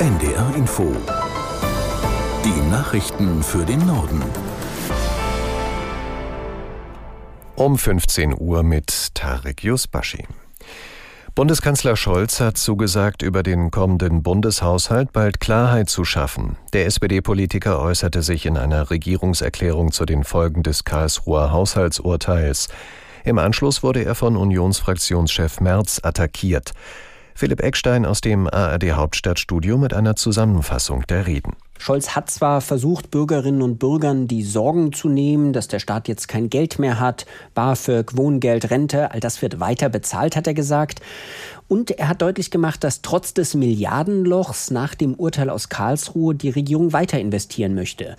NDR Info. Die Nachrichten für den Norden. Um 15 Uhr mit Tarek Jusbaschi. Bundeskanzler Scholz hat zugesagt, über den kommenden Bundeshaushalt bald Klarheit zu schaffen. Der SPD-Politiker äußerte sich in einer Regierungserklärung zu den Folgen des Karlsruher Haushaltsurteils. Im Anschluss wurde er von Unionsfraktionschef Merz attackiert. Philipp Eckstein aus dem ARD-Hauptstadtstudio mit einer Zusammenfassung der Reden. Scholz hat zwar versucht, Bürgerinnen und Bürgern die Sorgen zu nehmen, dass der Staat jetzt kein Geld mehr hat, BAföG, Wohngeld, Rente, all das wird weiter bezahlt, hat er gesagt. Und er hat deutlich gemacht, dass trotz des Milliardenlochs nach dem Urteil aus Karlsruhe die Regierung weiter investieren möchte.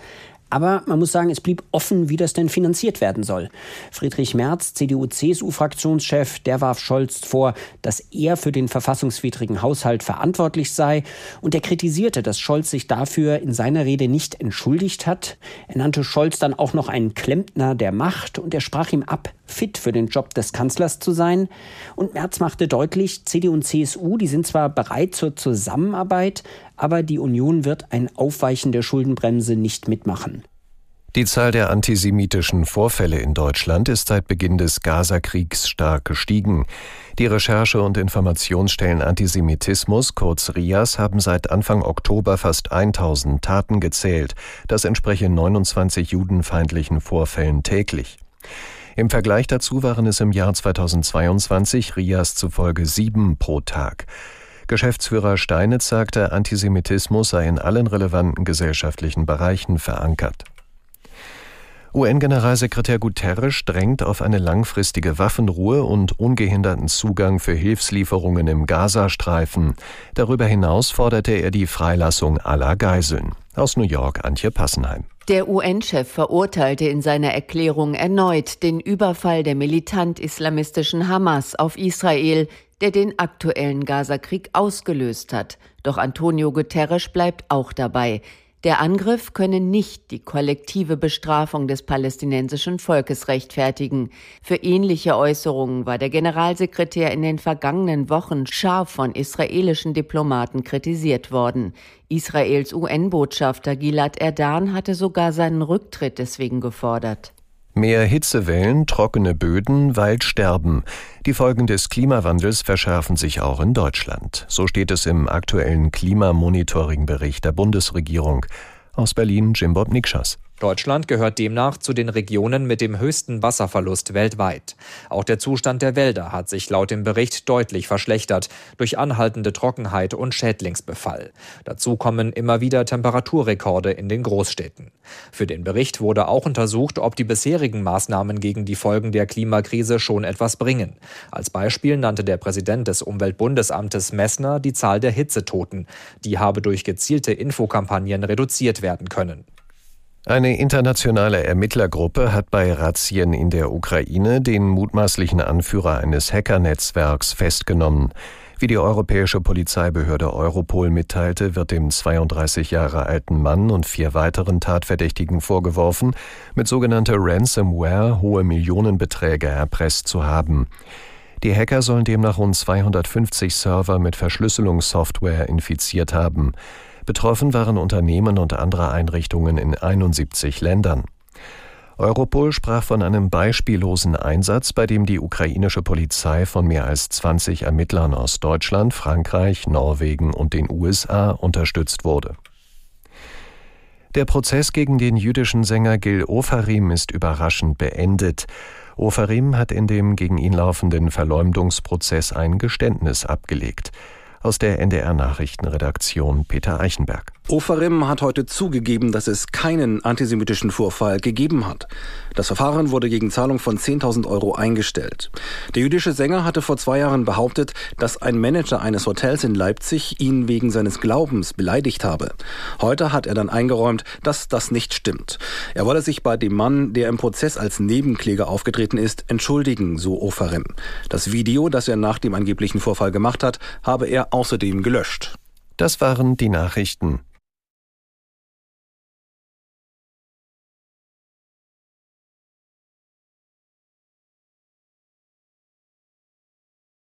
Aber man muss sagen, es blieb offen, wie das denn finanziert werden soll. Friedrich Merz, CDU-CSU-Fraktionschef, der warf Scholz vor, dass er für den verfassungswidrigen Haushalt verantwortlich sei. Und er kritisierte, dass Scholz sich dafür in seiner Rede nicht entschuldigt hat. Er nannte Scholz dann auch noch einen Klempner der Macht und er sprach ihm ab, fit für den Job des Kanzlers zu sein. Und Merz machte deutlich, CDU und CSU, die sind zwar bereit zur Zusammenarbeit, aber die Union wird ein Aufweichen der Schuldenbremse nicht mitmachen. Die Zahl der antisemitischen Vorfälle in Deutschland ist seit Beginn des Gaza-Kriegs stark gestiegen. Die Recherche- und Informationsstellen Antisemitismus, kurz RIAS, haben seit Anfang Oktober fast 1000 Taten gezählt. Das entspreche 29 judenfeindlichen Vorfällen täglich. Im Vergleich dazu waren es im Jahr 2022 RIAS zufolge 7 pro Tag. Geschäftsführer Steinitz sagte, Antisemitismus sei in allen relevanten gesellschaftlichen Bereichen verankert. UN-Generalsekretär Guterres drängt auf eine langfristige Waffenruhe und ungehinderten Zugang für Hilfslieferungen im Gazastreifen. Darüber hinaus forderte er die Freilassung aller Geiseln. Aus New York, Antje Passenheim. Der UN-Chef verurteilte in seiner Erklärung erneut den Überfall der militant-islamistischen Hamas auf Israel, der den aktuellen Gaza-Krieg ausgelöst hat. Doch Antonio Guterres bleibt auch dabei. Der Angriff könne nicht die kollektive Bestrafung des palästinensischen Volkes rechtfertigen. Für ähnliche Äußerungen war der Generalsekretär in den vergangenen Wochen scharf von israelischen Diplomaten kritisiert worden. Israels UN-Botschafter Gilad Erdan hatte sogar seinen Rücktritt deswegen gefordert. Mehr Hitzewellen, trockene Böden, Waldsterben. Die Folgen des Klimawandels verschärfen sich auch in Deutschland. So steht es im aktuellen Klimamonitoring-Bericht der Bundesregierung. Aus Berlin, Jim Bob Nikschas. Deutschland gehört demnach zu den Regionen mit dem höchsten Wasserverlust weltweit. Auch der Zustand der Wälder hat sich laut dem Bericht deutlich verschlechtert durch anhaltende Trockenheit und Schädlingsbefall. Dazu kommen immer wieder Temperaturrekorde in den Großstädten. Für den Bericht wurde auch untersucht, ob die bisherigen Maßnahmen gegen die Folgen der Klimakrise schon etwas bringen. Als Beispiel nannte der Präsident des Umweltbundesamtes Messner die Zahl der Hitzetoten. Die habe durch gezielte Infokampagnen reduziert werden können. Eine internationale Ermittlergruppe hat bei Razzien in der Ukraine den mutmaßlichen Anführer eines Hackernetzwerks festgenommen. Wie die europäische Polizeibehörde Europol mitteilte, wird dem 32 Jahre alten Mann und 4 weiteren Tatverdächtigen vorgeworfen, mit sogenannter Ransomware hohe Millionenbeträge erpresst zu haben. Die Hacker sollen demnach rund 250 Server mit Verschlüsselungssoftware infiziert haben. Betroffen waren Unternehmen und andere Einrichtungen in 71 Ländern. Europol sprach von einem beispiellosen Einsatz, bei dem die ukrainische Polizei von mehr als 20 Ermittlern aus Deutschland, Frankreich, Norwegen und den USA unterstützt wurde. Der Prozess gegen den jüdischen Sänger Gil Ofarim ist überraschend beendet. Ofarim hat in dem gegen ihn laufenden Verleumdungsprozess ein Geständnis abgelegt. Aus der NDR-Nachrichtenredaktion Peter Eichenberg. Ofarim hat heute zugegeben, dass es keinen antisemitischen Vorfall gegeben hat. Das Verfahren wurde gegen Zahlung von 10.000 € eingestellt. Der jüdische Sänger hatte vor 2 Jahren behauptet, dass ein Manager eines Hotels in Leipzig ihn wegen seines Glaubens beleidigt habe. Heute hat er dann eingeräumt, dass das nicht stimmt. Er wolle sich bei dem Mann, der im Prozess als Nebenkläger aufgetreten ist, entschuldigen, so Ofarim. Das Video, das er nach dem angeblichen Vorfall gemacht hat, habe er außerdem gelöscht. Das waren die Nachrichten.